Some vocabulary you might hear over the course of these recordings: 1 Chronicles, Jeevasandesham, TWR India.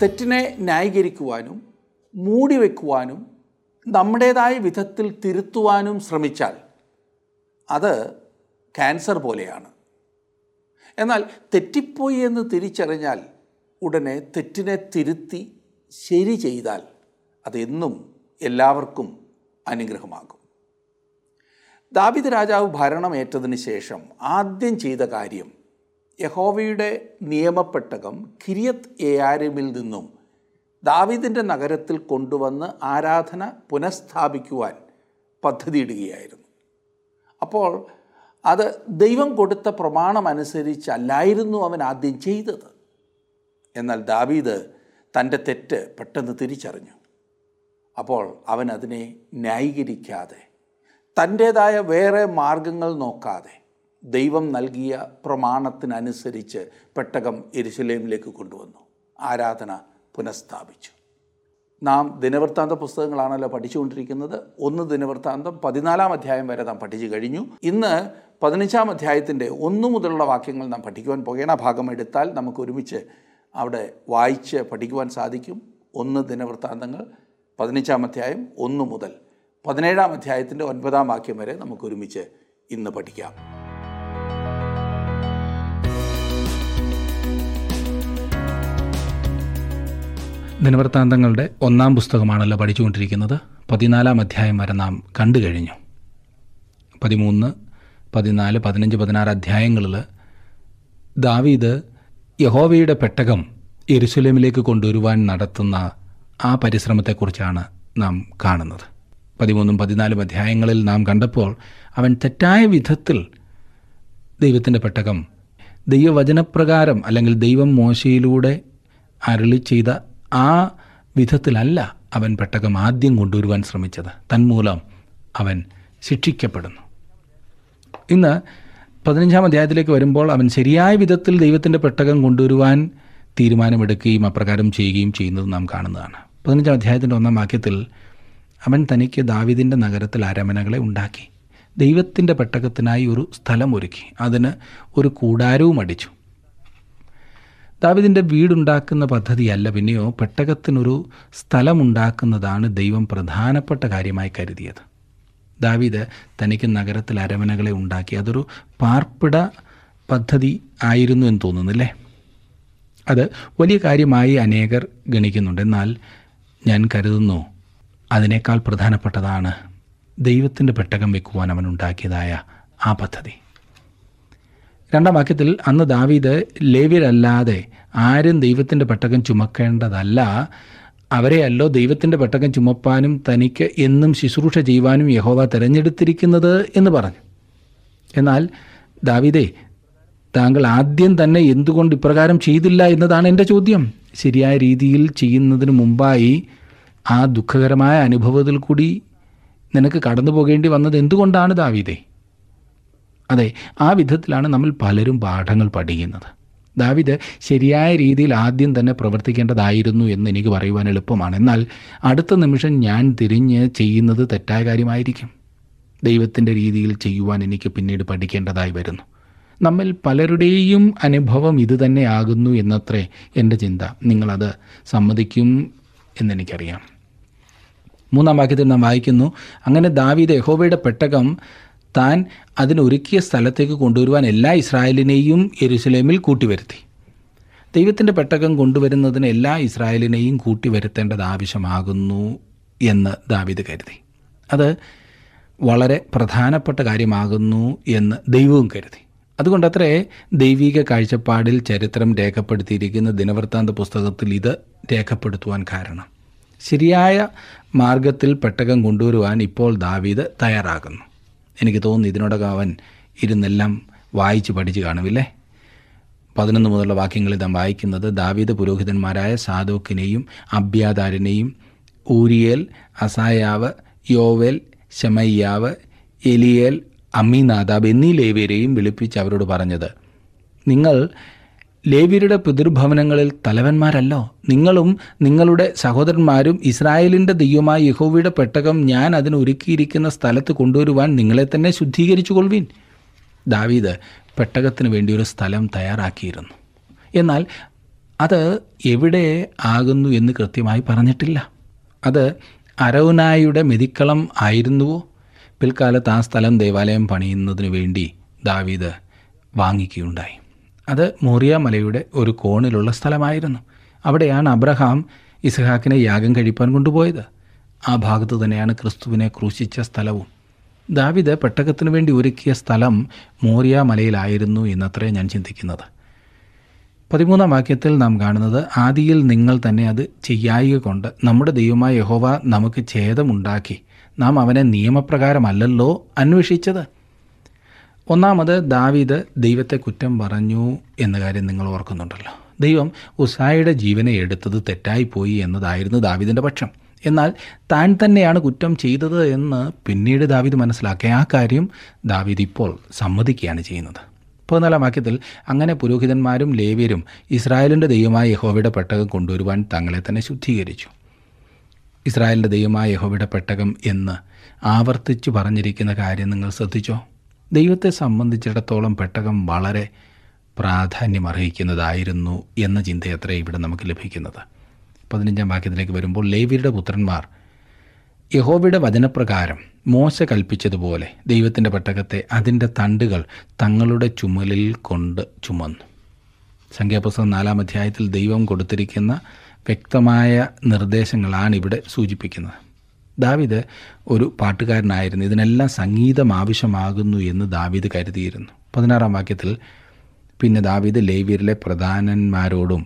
തെറ്റിനെ ന്യായീകരിക്കുവാനും മൂടിവെക്കുവാനും നമ്മുടേതായ വിധത്തിൽ തിരുത്തുവാനും ശ്രമിച്ചാൽ അത് ക്യാൻസർ പോലെയാണ്. എന്നാൽ തെറ്റിപ്പോയി എന്ന് തിരിച്ചറിഞ്ഞാൽ ഉടനെ തെറ്റിനെ തിരുത്തി ശരി ചെയ്താൽ അതെന്നും എല്ലാവർക്കും അനുഗ്രഹമാകും. ദാവീദ് രാജാവ് ഭരണമേറ്റതിന് ശേഷം ആദ്യം ചെയ്ത കാര്യം യഹോവയുടെ നിയമപ്പെട്ടകം കിര്യത്ത് യെയാരിമിൽ നിന്നും ദാവീദിൻ്റെ നഗരത്തിൽ കൊണ്ടുവന്ന് ആരാധന പുനഃസ്ഥാപിക്കുവാൻ പദ്ധതിയിടുകയായിരുന്നു. അപ്പോൾ അത് ദൈവം കൊടുത്ത പ്രമാണമനുസരിച്ചല്ലായിരുന്നു അവൻ ആദ്യം ചെയ്തത്. എന്നാൽ ദാവീദ് തൻ്റെ തെറ്റ് പെട്ടെന്ന് തിരിച്ചറിഞ്ഞു. അപ്പോൾ അവൻ അതിനെ ന്യായീകരിക്കാതെ തൻ്റേതായ വേറെ മാർഗങ്ങൾ നോക്കാതെ ദൈവം നൽകിയ പ്രമാണത്തിനനുസരിച്ച് പെട്ടകം യെരുശലേമിലേക്ക് കൊണ്ടുവന്നു, ആരാധന പുനഃസ്ഥാപിച്ചു. നാം ദിനവൃത്താന്ത പുസ്തകങ്ങളാണല്ലോ പഠിച്ചുകൊണ്ടിരിക്കുന്നത്. 1 ദിനവൃത്താന്തം 14-ാം അധ്യായം വരെ നാം പഠിച്ചു കഴിഞ്ഞു. ഇന്ന് 15-ാം അധ്യായത്തിൻ്റെ 1 മുതലുള്ള വാക്യങ്ങൾ നാം പഠിക്കുവാൻ പോകുകയാണ്. ആ ഭാഗം എടുത്താൽ നമുക്ക് ഒരുമിച്ച് അവിടെ വായിച്ച് പഠിക്കുവാൻ സാധിക്കും. 1 ദിനവൃത്താന്തങ്ങൾ 15-ാം അധ്യായം 1 മുതൽ 17-ാം അധ്യായത്തിൻ്റെ 9-ാം വാക്യം വരെ നമുക്ക് ഒരുമിച്ച് ഇന്ന് പഠിക്കാം. ദിനവൃത്താന്തങ്ങളുടെ 1-ാം പുസ്തകമാണല്ലോ പഠിച്ചുകൊണ്ടിരിക്കുന്നത്. 14-ാം അധ്യായം വരെ നാം കണ്ടു കഴിഞ്ഞു. 13, 14, 15, 16 അധ്യായങ്ങളിൽ ദാവീദ് യഹോവയുടെ പെട്ടകം യെരുശലേമിലേക്ക് കൊണ്ടുവരുവാൻ നടത്തുന്ന ആ പരിശ്രമത്തെക്കുറിച്ചാണ് നാം കാണുന്നത്. 13-ഉം 14-ഉം അധ്യായങ്ങളിൽ നാം കണ്ടപ്പോൾ അവൻ തെറ്റായ വിധത്തിൽ ദൈവത്തിൻ്റെ പെട്ടകം ദൈവവചനപ്രകാരം അല്ലെങ്കിൽ ദൈവം മോശയിലൂടെ അരുളി ചെയ്ത ആ വിധത്തിലല്ല അവൻ പെട്ടകം ആദ്യം കൊണ്ടുവരുവാൻ ശ്രമിച്ചത്. തന്മൂലം അവൻ ശിക്ഷിക്കപ്പെടുന്നു. ഇന്ന് 15-ാം അധ്യായത്തിലേക്ക് വരുമ്പോൾ അവൻ ശരിയായ വിധത്തിൽ ദൈവത്തിൻ്റെ പെട്ടകം കൊണ്ടുവരുവാൻ തീരുമാനമെടുക്കുകയും അപ്രകാരം ചെയ്യുകയും ചെയ്യുന്നത് നാം കാണുന്നതാണ്. 15-ാം അധ്യായത്തിൻ്റെ 1-ാം വാക്യത്തിൽ അവൻ തനിക്ക് ദാവീദിൻ്റെ നഗരത്തിൽ അരമനകളെ ഉണ്ടാക്കി, ദൈവത്തിൻ്റെ പെട്ടകത്തിനായി ഒരു സ്ഥലം ഒരുക്കി, അതിന് ഒരു കൂടാരവും അടിച്ചു. ദാവീദിൻ്റെ വീടുണ്ടാക്കുന്ന പദ്ധതിയല്ല, പിന്നെയോ പെട്ടകത്തിനൊരു സ്ഥലമുണ്ടാക്കുന്നതാണ് ദൈവം പ്രധാനപ്പെട്ട കാര്യമായി കരുതിയത്. ദാവീദ് തനിക്ക് നഗരത്തിൽ അരമനകളെ ഉണ്ടാക്കി, അതൊരു പാർപ്പിട പദ്ധതി ആയിരുന്നു എന്ന് തോന്നുന്നില്ലേ? അത് വലിയ കാര്യമായി അനേകർ ഗണിക്കുന്നുണ്ട്. എന്നാൽ ഞാൻ കരുതുന്നു അതിനേക്കാൾ പ്രധാനപ്പെട്ടതാണ് ദൈവത്തിൻ്റെ പെട്ടകം വെക്കുവാൻ അവൻ ഉണ്ടാക്കിയതായ ആ പദ്ധതി. 2-ാം വാക്യത്തിൽ അന്ന് ദാവീദ് ലേവ്യരല്ലാതെ ആരും ദൈവത്തിൻ്റെ പെട്ടകം ചുമക്കേണ്ടതല്ല, അവരെയല്ലോ ദൈവത്തിൻ്റെ പെട്ടകം ചുമപ്പാനും തനിക്ക് എന്നും ശുശ്രൂഷ ചെയ്യുവാനും യഹോവ തിരഞ്ഞെടുത്തിരിക്കുന്നത് എന്ന് പറഞ്ഞു. എന്നാൽ ദാവീദേ, താങ്കൾ ആദ്യം തന്നെ എന്തുകൊണ്ട് ഇപ്രകാരം ചെയ്തില്ല എന്നതാണ് എൻ്റെ ചോദ്യം. ശരിയായ രീതിയിൽ ചെയ്യുന്നതിന് മുമ്പായി ആ ദുഃഖകരമായ അനുഭവത്തിൽ കൂടി നിനക്ക് കടന്നു പോകേണ്ടി വന്നത് എന്തുകൊണ്ടാണ് ദാവീദേ? അതെ, ആ വിധത്തിലാണ് നമ്മൾ പലരും പാഠങ്ങൾ പഠിക്കുന്നത്. ദാവീദ് ശരിയായ രീതിയിൽ ആദ്യം തന്നെ പ്രവർത്തിക്കേണ്ടതായിരുന്നു എന്ന് എനിക്ക് പറയുവാൻ എളുപ്പമാണ്. എന്നാൽ അടുത്ത നിമിഷം ഞാൻ തിരിഞ്ഞ് ചെയ്യുന്നത് തെറ്റായ കാര്യമായിരിക്കും. ദൈവത്തിൻ്റെ രീതിയിൽ ചെയ്യുവാൻ എനിക്ക് പിന്നീട് പഠിക്കേണ്ടതായി വരുന്നു. നമ്മൾ പലരുടെയും അനുഭവം ഇത് തന്നെയാകുന്നു എന്നത്രേ എൻ്റെ ചിന്ത. നിങ്ങളത് സമ്മതിക്കും എന്നെനിക്കറിയാം. 3-ാം വാക്യത്തിൽ നാം വായിക്കുന്നു, അങ്ങനെ ദാവീദ് യഹോവയുടെ പെട്ടകം താൻ അതിനൊരുക്കിയ സ്ഥലത്തേക്ക് കൊണ്ടുവരുവാൻ എല്ലാ ഇസ്രായേലിനെയും യെരുശലേമിൽ കൂട്ടിവരുത്തി. ദൈവത്തിൻ്റെ പെട്ടകം കൊണ്ടുവരുന്നതിന് എല്ലാ ഇസ്രായേലിനെയും കൂട്ടിവരുത്തേണ്ടത് ആവശ്യമാകുന്നു എന്ന് ദാവീദ് കരുതി. അത് വളരെ പ്രധാനപ്പെട്ട കാര്യമാകുന്നു എന്ന് ദൈവവും കരുതി. അതുകൊണ്ടത്രേ ദൈവിക കാഴ്ചപ്പാടിൽ ചരിത്രം രേഖപ്പെടുത്തിയിരിക്കുന്ന ദിനവൃത്താന്ത പുസ്തകത്തിൽ ഇത് രേഖപ്പെടുത്തുവാൻ കാരണം. ശരിയായ മാർഗത്തിൽ പെട്ടകം കൊണ്ടുവരുവാൻ ഇപ്പോൾ ദാവീദ് തയ്യാറാകുന്നു. എനിക്ക് തോന്നുന്നു ഇതിനോടൊക്കെ അവൻ ഇരുന്നെല്ലാം വായിച്ച് പഠിച്ച് കാണുമില്ലേ? 11 മുതലുള്ള വാക്യങ്ങളിൽ നാം വായിക്കുന്നത്, ദാവീദ് പുരോഹിതന്മാരായ സാദോക്കിനെയും അബ്യാഥാരിനെയും ഊരിയേൽ, അസായാവ്, യോവേൽ, ശമയ്യാവ്, എലിയേൽ, അമ്മീനാദാബ് എന്നീ ലേവ്യരെയും വിളിപ്പിച്ച് അവരോട് പറഞ്ഞത്, നിങ്ങൾ ലേവ്യരുടെ പിതൃഭവനങ്ങളിൽ തലവന്മാരല്ലോ. നിങ്ങളും നിങ്ങളുടെ സഹോദരന്മാരും ഇസ്രായേലിൻ്റെ ദൈവമായ യഹോവയുടെ പെട്ടകം ഞാൻ അതിനൊരുക്കിയിരിക്കുന്ന സ്ഥലത്ത് കൊണ്ടുവരുവാൻ നിങ്ങളെ തന്നെ ശുദ്ധീകരിച്ചു കൊള്ളുവിൻ. ദാവീദ് പെട്ടകത്തിന് വേണ്ടി ഒരു സ്ഥലം തയ്യാറാക്കിയിരുന്നു. എന്നാൽ അത് എവിടെ ആകുന്നു എന്ന് കൃത്യമായി പറഞ്ഞിട്ടില്ല. അത് അരൗനായുടെ മെതിക്കളം ആയിരുന്നുവോ? പിൽക്കാലത്ത് ആ സ്ഥലം ദേവാലയം പണിയുന്നതിനു വേണ്ടി ദാവീദ് വാങ്ങിക്കുകയുണ്ടായി. അത് മോറിയ മലയുടെ ഒരു കോണിലുള്ള സ്ഥലമായിരുന്നു. അവിടെയാണ് അബ്രഹാം ഇസ്ഹാക്കിനെ യാഗം കഴിപ്പാൻ കൊണ്ടുപോയത്. ആ ഭാഗത്ത് തന്നെയാണ് ക്രിസ്തുവിനെ ക്രൂശിച്ച സ്ഥലവും. ദാവീദ് പെട്ടകത്തിനു വേണ്ടി ഒരുക്കിയ സ്ഥലം മോറിയ മലയിലായിരുന്നു എന്നത്രേ ഞാൻ ചിന്തിക്കുന്നത്. 13-ാം വാക്യത്തിൽ നാം കാണുന്നത്, ആദിയിൽ നിങ്ങൾ തന്നെ അത് ചെയ്യായിക കൊണ്ട് നമ്മുടെ ദൈവമായ യഹോവ നമുക്ക് ഛേദമുണ്ടാക്കി, നാം അവനെ നിയമപ്രകാരമല്ലല്ലോ അന്വേഷിച്ചത്. ഒന്നാമത് ദാവീദ് ദൈവത്തെ കുറ്റം പറഞ്ഞു എന്ന കാര്യം നിങ്ങൾ ഓർക്കുന്നുണ്ടല്ലോ. ദൈവം ഉസായിയുടെ ജീവനെ എടുത്തത് തെറ്റായിപ്പോയി എന്നതായിരുന്നു ദാവീദിൻ്റെ പക്ഷം. എന്നാൽ താൻ തന്നെയാണ് കുറ്റം ചെയ്തത് എന്ന് പിന്നീട് ദാവീദ് മനസ്സിലാക്കി. ആ കാര്യം ദാവീദ് ഇപ്പോൾ സമ്മതിക്കുകയാണ് ചെയ്യുന്നത്. 14-ാം വാക്യത്തിൽ, അങ്ങനെ പുരോഹിതന്മാരും ലേവ്യരും ഇസ്രായേലിൻ്റെ ദൈവമായ യഹോവയുടെ പെട്ടകം കൊണ്ടുവരുവാൻ തങ്ങളെ തന്നെ ശുദ്ധീകരിച്ചു. ഇസ്രായേലിൻ്റെ ദൈവമായ യഹോവയുടെ പെട്ടകം എന്ന് ആവർത്തിച്ചു പറഞ്ഞിരിക്കുന്ന കാര്യം നിങ്ങൾ ശ്രദ്ധിച്ചോ? ദൈവത്തെ സംബന്ധിച്ചിടത്തോളം പെട്ടകം വളരെ പ്രാധാന്യമർഹിക്കുന്നതായിരുന്നു എന്ന ചിന്തയത്രേ ഇവിടെ നമുക്ക് ലഭിക്കുന്നത്. 15-ാം വാക്യത്തിലേക്ക് വരുമ്പോൾ, ലേവ്യരുടെ പുത്രന്മാർ യഹോവയുടെ വചനപ്രകാരം മോശ കൽപ്പിച്ചതുപോലെ ദൈവത്തിൻ്റെ പെട്ടകത്തെ അതിൻ്റെ തണ്ടുകൾ തങ്ങളുടെ ചുമലിൽ കൊണ്ട് ചുമന്നു. സംഖ്യാപുസ്തകം 4-ാം അധ്യായത്തിൽ ദൈവം കൊടുത്തിരിക്കുന്ന വ്യക്തമായ നിർദ്ദേശങ്ങളാണ് ഇവിടെ സൂചിപ്പിക്കുന്നത്. ദാവീദ് ഒരു പാട്ടുകാരനായിരുന്നു. ഇതിനെല്ലാം സംഗീതം ആവശ്യമാകുന്നു എന്ന് ദാവീദ് കരുതിയിരുന്നു. 16-ാം വാക്യത്തിൽ, പിന്നെ ദാവീദ് ലേവ്യരിലെ പ്രധാനന്മാരോടും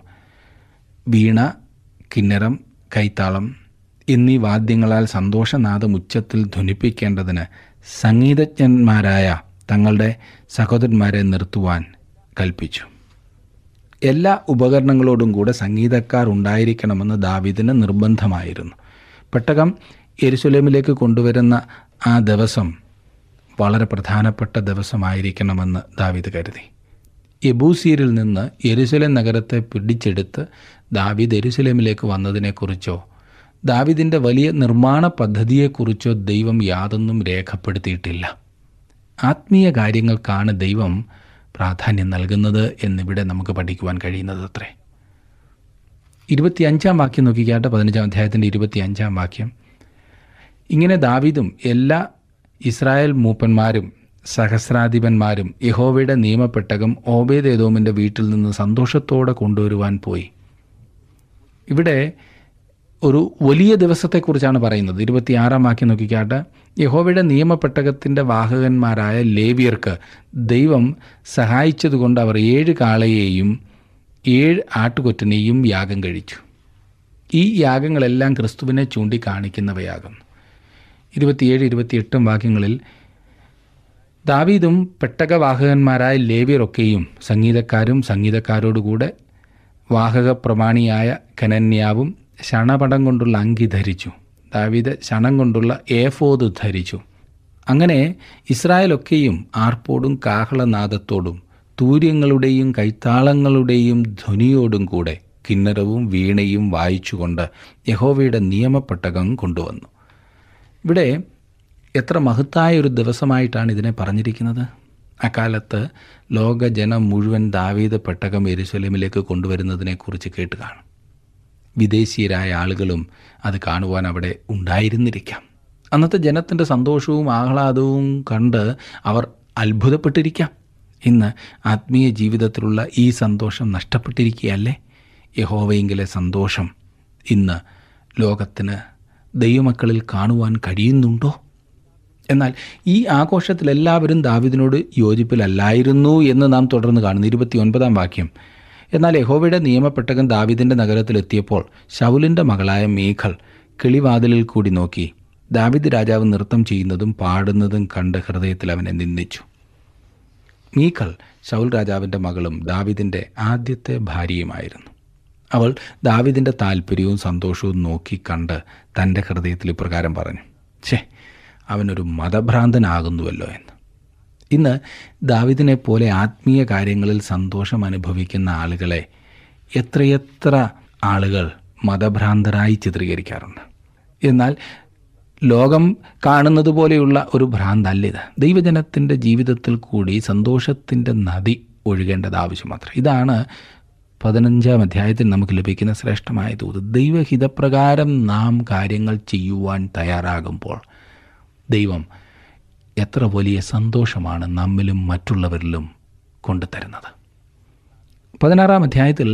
വീണ, കിന്നരം, കൈത്താളം എന്നീ വാദ്യങ്ങളാൽ സന്തോഷനാദം ഉച്ചത്തിൽ ധ്വനിപ്പിക്കേണ്ടതിന് സംഗീതജ്ഞന്മാരായ തങ്ങളുടെ സഹോദരന്മാരെ നിർത്തുവാൻ കൽപ്പിച്ചു. എല്ലാ ഉപകരണങ്ങളോടും കൂടെ സംഗീതക്കാർ ഉണ്ടായിരിക്കണമെന്ന് ദാവീദിന് നിർബന്ധമായിരുന്നു. പെട്ടകം യെരുശലേമിലേക്ക് കൊണ്ടുവരുന്ന ആ ദിവസം വളരെ പ്രധാനപ്പെട്ട ദിവസമായിരിക്കണമെന്ന് ദാവീദ് കരുതി. യെബൂസിയരിൽ നിന്ന് യെരുശലേം നഗരത്തെ പിടിച്ചെടുത്ത് ദാവീദ് യെരുശലേമിലേക്ക് വന്നതിനെക്കുറിച്ചോ ദാവീദിൻ്റെ വലിയ നിർമ്മാണ പദ്ധതിയെക്കുറിച്ചോ ദൈവം യാതൊന്നും രേഖപ്പെടുത്തിയിട്ടില്ല. ആത്മീയ കാര്യങ്ങൾക്കാണ് ദൈവം പ്രാധാന്യം നൽകുന്നത് എന്നിവിടെ നമുക്ക് പഠിക്കുവാൻ കഴിയുന്നത് അത്രേ. 25-ാം വാക്യം നോക്കിക്കാട്ടെ. 15-ാം അധ്യായത്തിൻ്റെ 25-ാം വാക്യം, ഇങ്ങനെ ദാവീദും എല്ലാ ഇസ്രായേൽ മൂപ്പന്മാരും സഹസ്രാധിപന്മാരും യഹോവയുടെ നിയമപ്പെട്ടകം ഓബേദ്ഏദോമിൻ്റെ വീട്ടിൽ നിന്ന് സന്തോഷത്തോടെ കൊണ്ടുവരുവാൻ പോയി. ഇവിടെ ഒരു വലിയ ദിവസത്തെക്കുറിച്ചാണ് പറയുന്നത്. 26-ാം വാക്യം നോക്കിക്കാട്ടെ. യഹോവയുടെ നിയമപ്പെട്ടകത്തിൻ്റെ വാഹകന്മാരായ ലേവ്യർക്ക് ദൈവം സഹായിച്ചതുകൊണ്ട് അവർ 7 കാളയെയും 7 ആട്ടുകൊറ്റനെയും യാഗം കഴിച്ചു. ഈ യാഗങ്ങളെല്ലാം ക്രിസ്തുവിനെ ചൂണ്ടിക്കാണിക്കുന്നവയാകുന്നു. 27-28 വാക്യങ്ങളിൽ ദാവീദും പെട്ടകവാഹകന്മാരായ ലേവ്യരൊക്കെയും സംഗീതക്കാരും സംഗീതക്കാരോടുകൂടെ വാഹക പ്രമാണിയായ കനന്യാവും ശണപടം കൊണ്ടുള്ള അങ്കി ധരിച്ചു. ദാവീദ് ശണം കൊണ്ടുള്ള ഏഫോദ് ധരിച്ചു. അങ്ങനെ ഇസ്രായേലൊക്കെയും ആർപ്പോടും കാഹളനാദത്തോടും തൂര്യങ്ങളുടെയും കൈത്താളങ്ങളുടെയും ധ്വനിയോടും കൂടെ കിന്നരവും വീണയും വായിച്ചുകൊണ്ട് യഹോവയുടെ നിയമപ്പെട്ടകം കൊണ്ടുവന്നു. ഇവിടെ എത്ര മഹത്തായ ഒരു ദിവസമായിട്ടാണ് ഇതിനെ പറഞ്ഞിരിക്കുന്നത്. അക്കാലത്ത് ലോകജനം മുഴുവൻ ദാവീദ് പെട്ടകം യെരുശലേമിലേക്ക് കൊണ്ടുവരുന്നതിനെക്കുറിച്ച് കേട്ട് കാണും. വിദേശീയരായ ആളുകളും അത് കാണുവാൻ അവിടെ ഉണ്ടായിരുന്നിരിക്കാം. അന്നത്തെ ജനത്തിൻ്റെ സന്തോഷവും ആഹ്ലാദവും കണ്ട് അവർ അത്ഭുതപ്പെട്ടിരിക്കാം. ഇന്ന് ആത്മീയ ജീവിതത്തിലുള്ള ഈ സന്തോഷം നഷ്ടപ്പെട്ടിരിക്കുകയല്ലേ? യഹോവയെങ്കിലെ സന്തോഷം ഇന്ന് ലോകത്തിന് ദൈവമക്കളിൽ കാണുവാൻ കഴിയുന്നുണ്ടോ? എന്നാൽ ഈ ആഘോഷത്തിലെല്ലാവരും ദാവീദിനോട് യോജിപ്പിലല്ലായിരുന്നു എന്ന് നാം തുടർന്ന് കാണുന്നു. 29-ാം വാക്യം, എന്നാൽ യഹോവയുടെ നിയമപ്പെട്ടകൻ ദാവീദിൻ്റെ നഗരത്തിലെത്തിയപ്പോൾ ശൗലിൻ്റെ മകളായ മീഖൾ കിളിവാതിലിൽ കൂടി നോക്കി ദാവീദ് രാജാവ് നൃത്തം ചെയ്യുന്നതും പാടുന്നതും കണ്ട് ഹൃദയത്തിൽ അവനെ നിന്ദിച്ചു. മീഖൾ ശൗൽ രാജാവിൻ്റെ മകളും ദാവീദിൻ്റെ ആദ്യത്തെ ഭാര്യയുമായിരുന്നു. അവൾ ദാവീദിൻ്റെ താല്പര്യവും സന്തോഷവും നോക്കിക്കണ്ട് തൻ്റെ ഹൃദയത്തിൽ ഇപ്രകാരം പറഞ്ഞു, അവനൊരു മതഭ്രാന്തനാകുന്നുവല്ലോ എന്ന്. ഇന്ന് ദാവീദിനെ പോലെ ആത്മീയ കാര്യങ്ങളിൽ സന്തോഷം അനുഭവിക്കുന്ന ആളുകളെ എത്രയെത്ര ആളുകൾ മതഭ്രാന്തരായി ചിത്രീകരിക്കാറുണ്ട്. എന്നാൽ ലോകം കാണുന്നത് പോലെയുള്ള ഒരു ഭ്രാന്തല്ലിത്. ദൈവജനത്തിൻ്റെ ജീവിതത്തിൽ കൂടി സന്തോഷത്തിൻ്റെ നദി ഒഴുകേണ്ടത് ആവശ്യം മാത്രം. ഇതാണ് 15-ാം അധ്യായത്തിൽ നമുക്ക് ലഭിക്കുന്ന ശ്രേഷ്ഠമായ തോത്, ദൈവഹിതപ്രകാരം നാം കാര്യങ്ങൾ ചെയ്യുവാൻ തയ്യാറാകുമ്പോൾ ദൈവം എത്ര വലിയ സന്തോഷമാണ് നമ്മിലും മറ്റുള്ളവരിലും കൊണ്ടുതരുന്നത്. 16-ാം അധ്യായത്തിൽ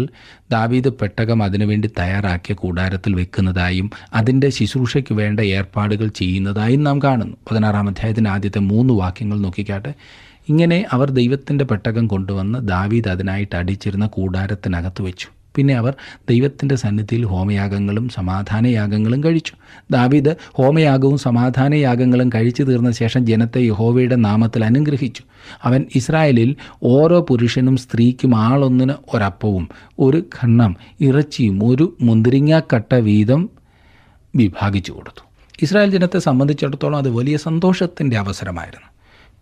ദാവീദ് പെട്ടകം അതിനുവേണ്ടി തയ്യാറാക്കിയ കൂടാരത്തിൽ വെക്കുന്നതായും അതിൻ്റെ ശുശ്രൂഷയ്ക്ക് വേണ്ട ഏർപ്പാടുകൾ ചെയ്യുന്നതായും നാം കാണുന്നു. 16-ാം അധ്യായത്തിൻ്റെ ആദ്യത്തെ 3 വാക്യങ്ങൾ നോക്കിക്കാട്ടെ. ഇങ്ങനെ അവർ ദൈവത്തിൻ്റെ പെട്ടകം കൊണ്ടുവന്ന് ദാവീദ് അതിനായിട്ട് അടിച്ചിരുന്ന കൂടാരത്തിനകത്ത് വെച്ചു. പിന്നെ അവർ ദൈവത്തിൻ്റെ സന്നിധിയിൽ ഹോമയാഗങ്ങളും സമാധാനയാഗങ്ങളും കഴിച്ചു. ദാവീദ് ഹോമയാഗവും സമാധാനയാഗങ്ങളും കഴിച്ചു തീർന്ന ശേഷം ജനത്തെ യഹോവയുടെ നാമത്തിൽ അനുഗ്രഹിച്ചു. അവൻ ഇസ്രായേലിൽ ഓരോ പുരുഷനും സ്ത്രീക്കും ആളൊന്നിന് ഒരപ്പവും ഒരു ഖണ്ഡം ഇറച്ചിയും ഒരു മുന്തിരിങ്ങാക്കട്ട വീതം വിഭാഗിച്ചു കൊടുത്തു. ഇസ്രായേൽ ജനത്തെ സംബന്ധിച്ചിടത്തോളം അത് വലിയ സന്തോഷത്തിൻ്റെ അവസരമായിരുന്നു.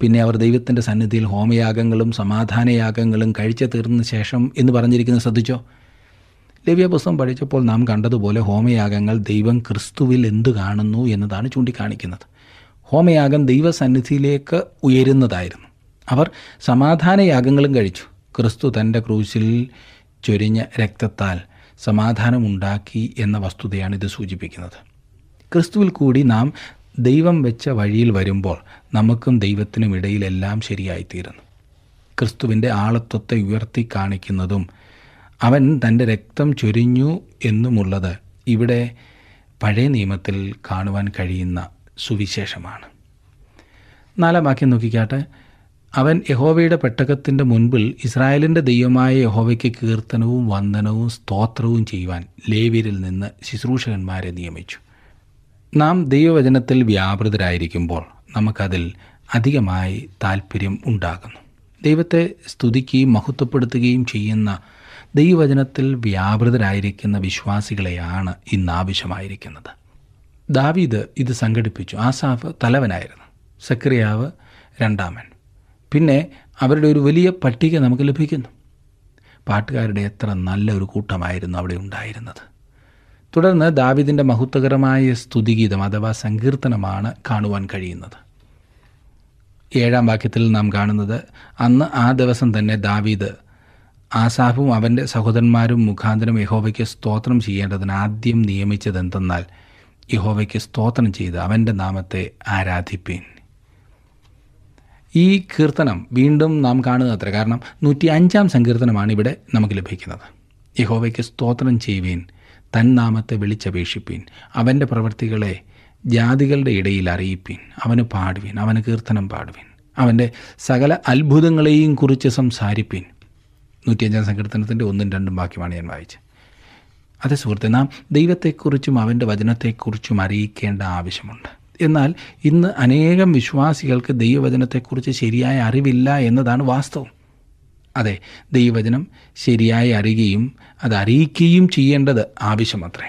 പിന്നെ അവർ ദൈവത്തിൻ്റെ സന്നിധിയിൽ ഹോമയാഗങ്ങളും സമാധാനയാഗങ്ങളും കഴിച്ചു തീർന്ന ശേഷം എന്ന് പറഞ്ഞിരിക്കുന്നത് ശ്രദ്ധിച്ചോ? ലേവ്യപുസ്തകം പഠിച്ചപ്പോൾ നാം കണ്ടതുപോലെ ഹോമയാഗങ്ങൾ ദൈവം ക്രിസ്തുവിൽ എന്തു കാണുന്നു എന്നതാണ് ചൂണ്ടിക്കാണിക്കുന്നത്. ഹോമയാഗം ദൈവസന്നിധിയിലേക്ക് ഉയരുന്നതായിരുന്നു. അവർ സമാധാനയാഗങ്ങളും കഴിച്ചു. ക്രിസ്തു തൻ്റെ ക്രൂശിൽ ചൊരിഞ്ഞ രക്തത്താൽ സമാധാനമുണ്ടാക്കി എന്ന വസ്തുതയാണ് ഇത് സൂചിപ്പിക്കുന്നത്. ക്രിസ്തുവിൽ കൂടി നാം ദൈവം വെച്ച വഴിയിൽ വരുമ്പോൾ നമുക്കും ദൈവത്തിനും ഇടയിലെല്ലാം ശരിയായിത്തീരുന്നു. ക്രിസ്തുവിൻ്റെ ആളത്വത്തെ ഉയർത്തി കാണിക്കുന്നതും അവൻ തൻ്റെ രക്തം ചൊരിഞ്ഞു എന്നുമുള്ളത് ഇവിടെ പഴയ നിയമത്തിൽ കാണുവാൻ കഴിയുന്ന സുവിശേഷമാണ്. 4-ാം വാക്യം നോക്കിക്കാട്ടെ. അവൻ യഹോവയുടെ പെട്ടകത്തിൻ്റെ മുൻപിൽ ഇസ്രായേലിൻ്റെ ദൈവമായ യഹോവയ്ക്ക് കീർത്തനവും വന്ദനവും സ്തോത്രവും ചെയ്യുവാൻ ലേവ്യരിൽ നിന്ന് ശുശ്രൂഷകന്മാരെ നിയമിച്ചു. നാം ദൈവവചനത്തിൽ വ്യാപൃതരായിരിക്കുമ്പോൾ നമുക്കതിൽ അധികമായി താൽപ്പര്യം ഉണ്ടാകുന്നു. ദൈവത്തെ സ്തുതിക്കുകയും മഹത്വപ്പെടുത്തുകയും ചെയ്യുന്ന ദൈവവചനത്തിൽ വ്യാപൃതരായിരിക്കുന്ന വിശ്വാസികളെയാണ് ഇന്ന് ആവശ്യമായിരിക്കുന്നത്. ദാവീദ് ഇത് സംഘടിപ്പിച്ചു. ആസാഫ് തലവനായിരുന്നു, സക്രിയാവ് രണ്ടാമൻ. പിന്നെ അവരുടെ ഒരു വലിയ പട്ടിക നമുക്ക് ലഭിക്കുന്നു. പാട്ടുകാരുടെ എത്ര നല്ലൊരു കൂട്ടമായിരുന്നു അവിടെ ഉണ്ടായിരുന്നത്. തുടർന്ന് ദാവീദിൻ്റെ മഹത്വകരമായ സ്തുതിഗീതം അഥവാ സങ്കീർത്തനമാണ് കാണുവാൻ കഴിയുന്നത്. 7-ാം വാക്യത്തിൽ നാം കാണുന്നത്, അന്ന് ആ ദിവസം തന്നെ ദാവീദ് ആസാഫും അവൻ്റെ സഹോദരന്മാരും മുഖാന്തരം യഹോവയ്ക്ക് സ്തോത്രം ചെയ്യേണ്ടതിന് ആദ്യം നിയമിച്ചതെന്തെന്നാൽ യഹോവയ്ക്ക് സ്തോത്രം ചെയ്ത് അവൻ്റെ നാമത്തെ ആരാധിപ്പീൻ. ഈ കീർത്തനം വീണ്ടും നാം കാണുന്നത്ര. കാരണം 105-ാം സങ്കീർത്തനമാണ് ഇവിടെ നമുക്ക് ലഭിക്കുന്നത്. യഹോവയ്ക്ക് സ്തോത്രം ചെയ്യുവീൻ, തൻ നാമത്തെ വിളിച്ചപേക്ഷിപ്പീൻ, അവൻ്റെ പ്രവൃത്തികളെ ജാതികളുടെ ഇടയിൽ അറിയിപ്പീൻ, അവന് പാടുവീൻ, അവന് കീർത്തനം പാടുവീൻ, അവൻ്റെ സകല അത്ഭുതങ്ങളെയും കുറിച്ച് സംസാരിപ്പീൻ. 105-ാം സങ്കീർത്തനത്തിൻ്റെ 1-2 വാക്യമാണ് ഞാൻ വായിച്ചത്. അതേ സുഹൃത്തെ, നാം ദൈവത്തെക്കുറിച്ചും അവൻ്റെ വചനത്തെക്കുറിച്ചും അറിയിക്കേണ്ട ആവശ്യമുണ്ട്. എന്നാൽ ഇന്ന് അനേകം വിശ്വാസികൾക്ക് ദൈവവചനത്തെക്കുറിച്ച് ശരിയായ അറിവില്ല എന്നതാണ് വാസ്തവം. അതെ, ദൈവവചനം ശരിയായി അറിയുകയും അത് അറിയിക്കുകയും ചെയ്യേണ്ടത് ആവശ്യമത്രേ.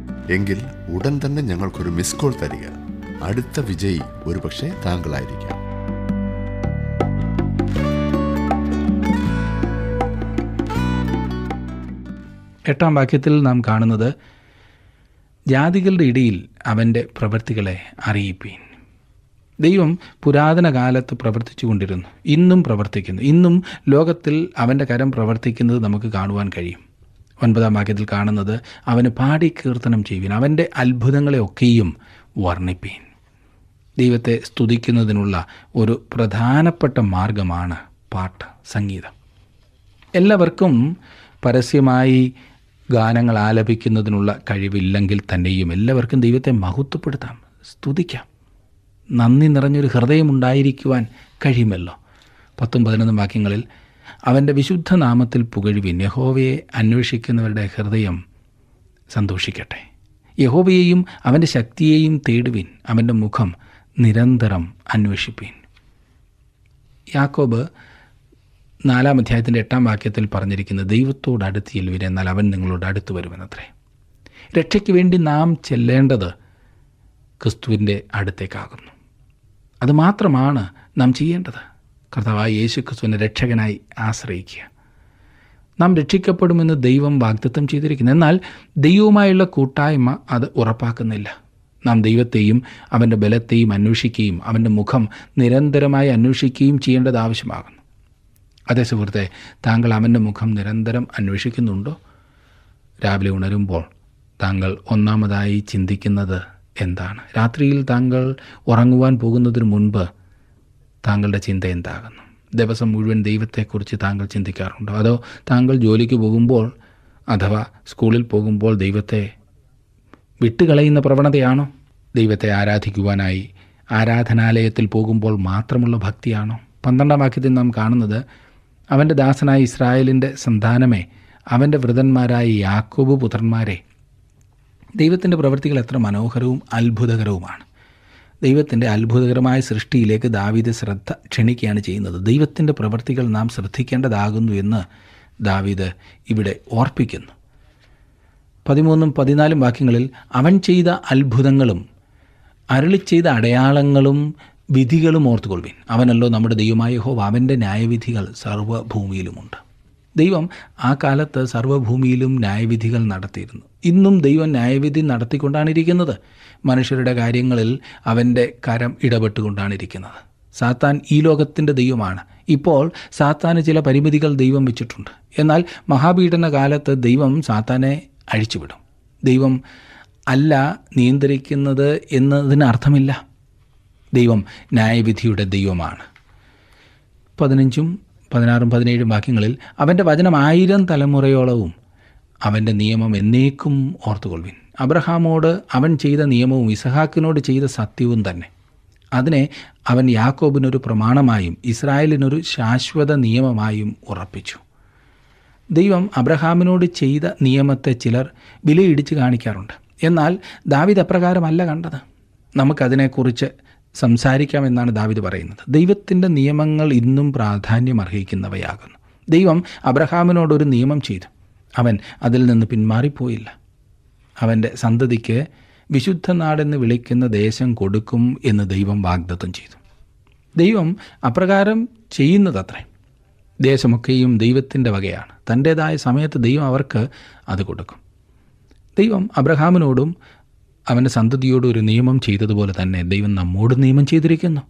എങ്കിൽ ഉടൻ തന്നെ ഞങ്ങൾക്കൊരു മിസ് കോൾ തരിക. അടുത്ത വിജയി ഒരുപക്ഷെ താങ്കളായിരിക്കാം. എട്ടാം വാക്യത്തിൽ നാം കാണുന്നത്, ജാതികളുടെ ഇടയിൽ അവൻ്റെ പ്രവൃത്തികളെ അറിയിപ്പീൻ. ദൈവം പുരാതന കാലത്ത് പ്രവർത്തിച്ചു കൊണ്ടിരുന്നു, ഇന്നും പ്രവർത്തിക്കുന്നു. ഇന്നും ലോകത്തിൽ അവൻ്റെ കരം പ്രവർത്തിക്കുന്നത് നമുക്ക് കാണുവാൻ കഴിയും. 9-ാം വാക്യത്തിൽ കാണുന്നത്, അവന് പാടി കീർത്തനം ചെയ്യുവീൻ, അവൻ്റെ അത്ഭുതങ്ങളെയൊക്കെയും വർണ്ണിപ്പീൻ. ദൈവത്തെ സ്തുതിക്കുന്നതിനുള്ള ഒരു പ്രധാനപ്പെട്ട മാർഗമാണ് പാട്ട്, സംഗീതം. എല്ലാവർക്കും പരസ്യമായി ഗാനങ്ങൾ ആലപിക്കുന്നതിനുള്ള കഴിവില്ലെങ്കിൽ തന്നെയും എല്ലാവർക്കും ദൈവത്തെ മഹത്വപ്പെടുത്താം, സ്തുതിക്കാം. നന്ദി നിറഞ്ഞൊരു ഹൃദയമുണ്ടായിരിക്കുവാൻ കഴിയുമല്ലോ. 10-11 വാക്യങ്ങളിൽ, അവൻ്റെ വിശുദ്ധ നാമത്തിൽ പുകഴുവിൻ, യഹോവയെ അന്വേഷിക്കുന്നവരുടെ ഹൃദയം സന്തോഷിക്കട്ടെ. യഹോവയെയും അവൻ്റെ ശക്തിയെയും തേടുവിൻ, അവൻ്റെ മുഖം നിരന്തരം അന്വേഷിപ്പീൻ. യാക്കോബ് 4-ാം അധ്യായത്തിൻ്റെ 8-ാം വാക്യത്തിൽ പറഞ്ഞിരിക്കുന്നത് ദൈവത്തോട് അടുത്ത് ചെല്ലുവിൻ, എന്നാൽ അവൻ നിങ്ങളോട് അടുത്ത് വരുമെന്നത്രേ. രക്ഷയ്ക്ക് വേണ്ടി നാം ചെല്ലേണ്ടത് ക്രിസ്തുവിൻ്റെ അടുത്തേക്കാകുന്നു. അതുമാത്രമാണ് നാം ചെയ്യേണ്ടത്. കർത്താവായ യേശു ക്രിസ്തുവിനെ രക്ഷകനായി ആശ്രയിക്കുക. നാം രക്ഷിക്കപ്പെടുമെന്ന് ദൈവം വാഗ്ദത്തം ചെയ്തിരിക്കുന്നു. എന്നാൽ ദൈവവുമായുള്ള കൂട്ടായ്മ അത് ഉറപ്പാക്കുന്നില്ല. നാം ദൈവത്തെയും അവൻ്റെ ബലത്തെയും അന്വേഷിക്കുകയും അവൻ്റെ മുഖം നിരന്തരമായി അന്വേഷിക്കുകയും ചെയ്യേണ്ടത് ആവശ്യമാകുന്നു. അതേ സുഹൃത്തെ, താങ്കൾ അവൻ്റെ മുഖം നിരന്തരം അന്വേഷിക്കുന്നുണ്ടോ? രാവിലെ ഉണരുമ്പോൾ താങ്കൾ ഒന്നാമതായി ചിന്തിക്കുന്നത് എന്താണ്? രാത്രിയിൽ താങ്കൾ ഉറങ്ങുവാൻ പോകുന്നതിന് മുൻപ് താങ്കളുടെ ചിന്ത എന്താകുന്നു? ദിവസം മുഴുവൻ ദൈവത്തെക്കുറിച്ച് താങ്കൾ ചിന്തിക്കാറുണ്ടോ? അതോ താങ്കൾ ജോലിക്ക് പോകുമ്പോൾ അഥവാ സ്കൂളിൽ പോകുമ്പോൾ ദൈവത്തെ വിട്ടുകളയുന്ന പ്രവണതയാണോ? ദൈവത്തെ ആരാധിക്കുവാനായി ആരാധനാലയത്തിൽ പോകുമ്പോൾ മാത്രമുള്ള ഭക്തിയാണോ? 12-ാം വാക്യത്തിൽ നാം കാണുന്നത്, അവൻ്റെ ദാസനായ ഇസ്രായേലിൻ്റെ സന്താനമേ, അവൻ്റെ വൃതന്മാരായ യാക്കോബ് പുത്രന്മാരെ. ദൈവത്തിൻ്റെ പ്രവൃത്തികൾ എത്ര മനോഹരവും അത്ഭുതകരവുമാണ്. ദൈവത്തിൻ്റെ അത്ഭുതകരമായ സൃഷ്ടിയിലേക്ക് ദാവീദ് ശ്രദ്ധ ക്ഷണിക്കുകയാണ് ചെയ്യുന്നത്. ദൈവത്തിൻ്റെ പ്രവൃത്തികൾ നാം ശ്രദ്ധിക്കേണ്ടതാകുന്നു എന്ന് ദാവീദ് ഇവിടെ ഓർപ്പിക്കുന്നു. 13-ഉം 14-ഉം വാക്യങ്ങളിൽ അവൻ ചെയ്ത അത്ഭുതങ്ങളും അരുളി ചെയ്ത അടയാളങ്ങളും വിധികളും ഓർത്തുകൊള്ളുവിൻ. അവനല്ലോ നമ്മുടെ ദൈവമായ യഹോവ, അവൻ്റെ ന്യായവിധികൾ സർവ്വഭൂമിയിലുമുണ്ട്. ദൈവം ആ കാലത്ത് സർവ്വഭൂമിയിലും ന്യായവിധികൾ നടത്തിയിരുന്നു. ഇന്നും ദൈവം ന്യായവിധി നടത്തിക്കൊണ്ടാണ് ഇരിക്കുന്നത്. മനുഷ്യരുടെ കാര്യങ്ങളിൽ അവൻ്റെ കരം ഇടപെട്ടുകൊണ്ടാണ് ഇരിക്കുന്നത്. സാത്താൻ ഈ ലോകത്തിൻ്റെ ദൈവമാണ്. ഇപ്പോൾ സാത്താന് ചില പരിമിതികൾ ദൈവം വെച്ചിട്ടുണ്ട്. എന്നാൽ മഹാപീഡന കാലത്ത് ദൈവം സാത്താനെ അഴിച്ചുവിടും. ദൈവം അല്ല നിയന്ത്രിക്കുന്നത് എന്നതിനർത്ഥമില്ല. ദൈവം ന്യായവിധിയുടെ ദൈവമാണ്. 15-ഉം 16-ഉം 17-ഉം വാക്യങ്ങളിൽ അവൻ്റെ വചനം 1000 തലമുറയോളവും അവൻ്റെ നിയമം എന്നേക്കും ഓർത്തുകൊള്ളുവിൻ. അബ്രഹാമോട് അവൻ ചെയ്ത നിയമവും ഇസഹാക്കിനോട് ചെയ്ത സത്യവും തന്നെ. അതിനെ അവൻ യാക്കോബിനൊരു പ്രമാണമായും ഇസ്രായേലിനൊരു ശാശ്വത നിയമമായും ഉറപ്പിച്ചു. ദൈവം അബ്രഹാമിനോട് ചെയ്ത നിയമത്തെ ചിലർ വിലയിടിച്ച് കാണിക്കാറുണ്ട്. എന്നാൽ ദാവീദ് അപ്രകാരമല്ല കണ്ടത്. നമുക്കതിനെക്കുറിച്ച് സംസാരിക്കാമെന്നാണ് ദാവീദ് പറയുന്നത്. ദൈവത്തിൻ്റെ നിയമങ്ങൾ ഇന്നും പ്രാധാന്യം അർഹിക്കുന്നവയാകുന്നു. ദൈവം അബ്രഹാമിനോടൊരു നിയമം ചെയ്തു. അവൻ അതിൽ നിന്ന് പിന്മാറിപ്പോയില്ല. അവൻ്റെ സന്തതിക്ക് വിശുദ്ധ നാടെന്ന് വിളിക്കുന്ന ദേശം കൊടുക്കും എന്ന് ദൈവം വാഗ്ദത്തം ചെയ്തു. ദൈവം അപ്രകാരം ചെയ്യുന്നതത്രേ. ദേശമൊക്കെയും ദൈവത്തിൻ്റെ വകയാണ്. തൻ്റേതായ സമയത്ത് ദൈവം അവർക്ക് അത് കൊടുക്കും. ദൈവം അബ്രഹാമിനോടും അവൻ്റെ സന്തതിയോടും ഒരു നിയമം ചെയ്തതുപോലെ തന്നെ ദൈവം നമ്മോട് നിയമം ചെയ്തിരിക്കുന്നു.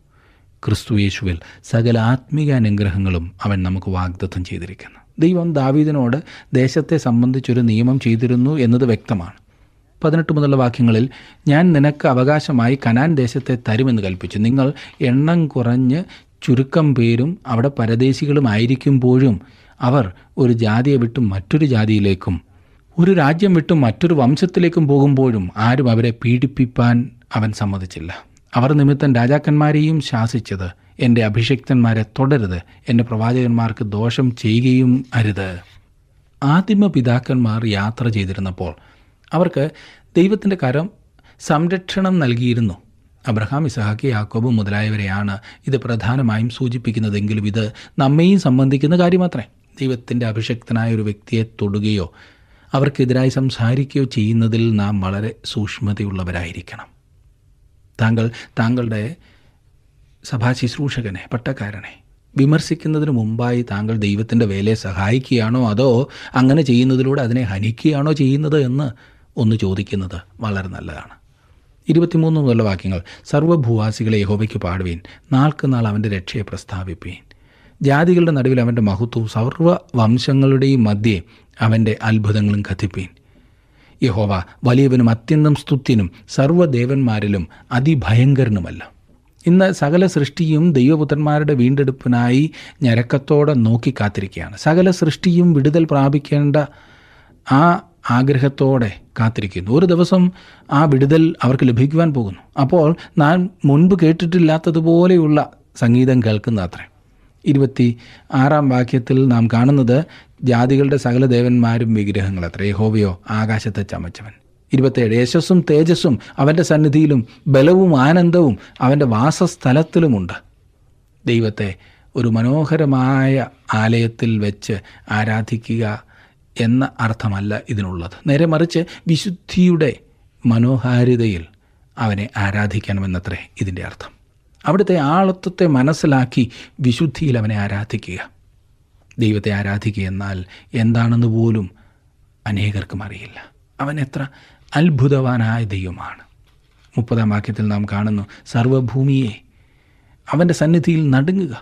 ക്രിസ്തു യേശുവിൽ സകല ആത്മീക അനുഗ്രഹങ്ങളും അവൻ നമുക്ക് വാഗ്ദത്തം ചെയ്തിരിക്കുന്നു. ദൈവം ദാവീദിനോട് ദേശത്തെ സംബന്ധിച്ചൊരു നിയമം ചെയ്തിരുന്നു എന്നത് വ്യക്തമാണ്. 18 മുതലുള്ള വാക്യങ്ങളിൽ ഞാൻ നിനക്ക് അവകാശമായി കനാൻ ദേശത്തെ തരുമെന്ന് കൽപ്പിച്ചു. നിങ്ങൾ എണ്ണം കുറഞ്ഞ് ചുരുക്കം പേരും അവിടെ പരദേശികളുമായിരിക്കുമ്പോഴും അവർ ഒരു ജാതിയെ വിട്ടും മറ്റൊരു ജാതിയിലേക്കും ഒരു രാജ്യം വിട്ടും മറ്റൊരു വംശത്തിലേക്കും പോകുമ്പോഴും ആരും അവരെ പീഡിപ്പിപ്പാൻ അവൻ സമ്മതിച്ചില്ല. അവർ നിമിത്തം രാജാക്കന്മാരെയും ശാസിച്ചത് എൻ്റെ അഭിഷിക്തന്മാരെ തൊടരുത്, എൻ്റെ പ്രവാചകന്മാർക്ക് ദോഷം ചെയ്യുകയും അരുത്. ആദിമ പിതാക്കന്മാർ യാത്ര ചെയ്തിരുന്നപ്പോൾ അവർക്ക് ദൈവത്തിൻ്റെ കരം സംരക്ഷണം നൽകിയിരുന്നു. അബ്രഹാം, ഇസഹാക്ക്, യാക്കോബ് മുതലായവരെയാണ് ഇത് പ്രധാനമായും സൂചിപ്പിക്കുന്നതെങ്കിലും ഇത് നമ്മെയും സംബന്ധിക്കുന്ന കാര്യമത്രേ. ദൈവത്തിൻ്റെ അഭിഷിക്തനായ ഒരു വ്യക്തിയെ തൊടുകയോ അവർക്കെതിരായി സംസാരിക്കുകയോ ചെയ്യുന്നതിൽ നാം വളരെ സൂക്ഷ്മതയുള്ളവരായിരിക്കണം. താങ്കളുടെ സഭാശുശ്രൂഷകനെ, പട്ടക്കാരനെ വിമർശിക്കുന്നതിന് മുമ്പായി താങ്കൾ ദൈവത്തിൻ്റെ വേലയെ സഹായിക്കുകയാണോ അതോ അങ്ങനെ ചെയ്യുന്നതിലൂടെ അതിനെ ഹനിക്കുകയാണോ ചെയ്യുന്നത് എന്ന് ഒന്ന് ചോദിക്കുന്നത് വളരെ നല്ലതാണ്. 23 മുതലുള്ള വാക്യങ്ങൾ സർവ്വഭൂവാസികളെ യഹോവയ്ക്ക് പാടുവീൻ, നാൾക്ക് നാൾ അവൻ്റെ രക്ഷയെ പ്രസ്താവിപ്പീൻ. ജാതികളുടെ നടുവിൽ അവൻ്റെ മഹത്വവും സർവ്വ വംശങ്ങളുടെയും മധ്യേ അവൻ്റെ അത്ഭുതങ്ങളും കഥിപ്പീൻ. യഹോവ വലിയവനും അത്യന്തം സ്തുത്യനും സർവ്വദേവന്മാരിലും അതിഭയങ്കരനുമല്ല. ഇന്ന് സകല സൃഷ്ടിയും ദൈവപുത്രന്മാരുടെ വീണ്ടെടുപ്പിനായി ഞരക്കത്തോടെ നോക്കി കാത്തിരിക്കുകയാണ്. സകല സൃഷ്ടിയും വിടുതൽ പ്രാപിക്കേണ്ട ആ ആഗ്രഹത്തോടെ കാത്തിരിക്കുന്നു. ഒരു ദിവസം ആ വിടുതൽ അവർക്ക് ലഭിക്കുവാൻ പോകുന്നു. അപ്പോൾ നാം മുൻപ് കേട്ടിട്ടില്ലാത്തതുപോലെയുള്ള സംഗീതം കേൾക്കുന്ന അത്രേ. 26-ാം വാക്യത്തിൽ നാം കാണുന്നത് ജാതികളുടെ സകല ദേവന്മാരും വിഗ്രഹങ്ങൾ അത്രേ. യഹോവയോ ആകാശത്തെ ചമച്ചവൻ. 27 യശസ്സും തേജസ്സും അവൻ്റെ സന്നിധിയിലും ബലവും ആനന്ദവും അവൻ്റെ വാസസ്ഥലത്തിലുമുണ്ട്. ദൈവത്തെ ഒരു മനോഹരമായ ആലയത്തിൽ വെച്ച് ആരാധിക്കുക എന്ന അർത്ഥമല്ല ഇതിനുള്ളത്. നേരെ മറിച്ച് വിശുദ്ധിയുടെ മനോഹാരിതയിൽ അവനെ ആരാധിക്കണമെന്നത്രേ ഇതിൻ്റെ അർത്ഥം. അവിടുത്തെ ആളത്വത്തെ മനസ്സിലാക്കി വിശുദ്ധിയിൽ അവനെ ആരാധിക്കുക. ദൈവത്തെ ആരാധിക്കുക എന്നാൽ എന്താണെന്ന് പോലും അനേകർക്കും അറിയില്ല. അവൻ എത്ര അത്ഭുതവാനായ ദൈവമാണ്. 30-ാം വാക്യത്തിൽ നാം കാണുന്നു, സർവഭൂമിയെ അവൻ്റെ സന്നിധിയിൽ നടുങ്ങുക,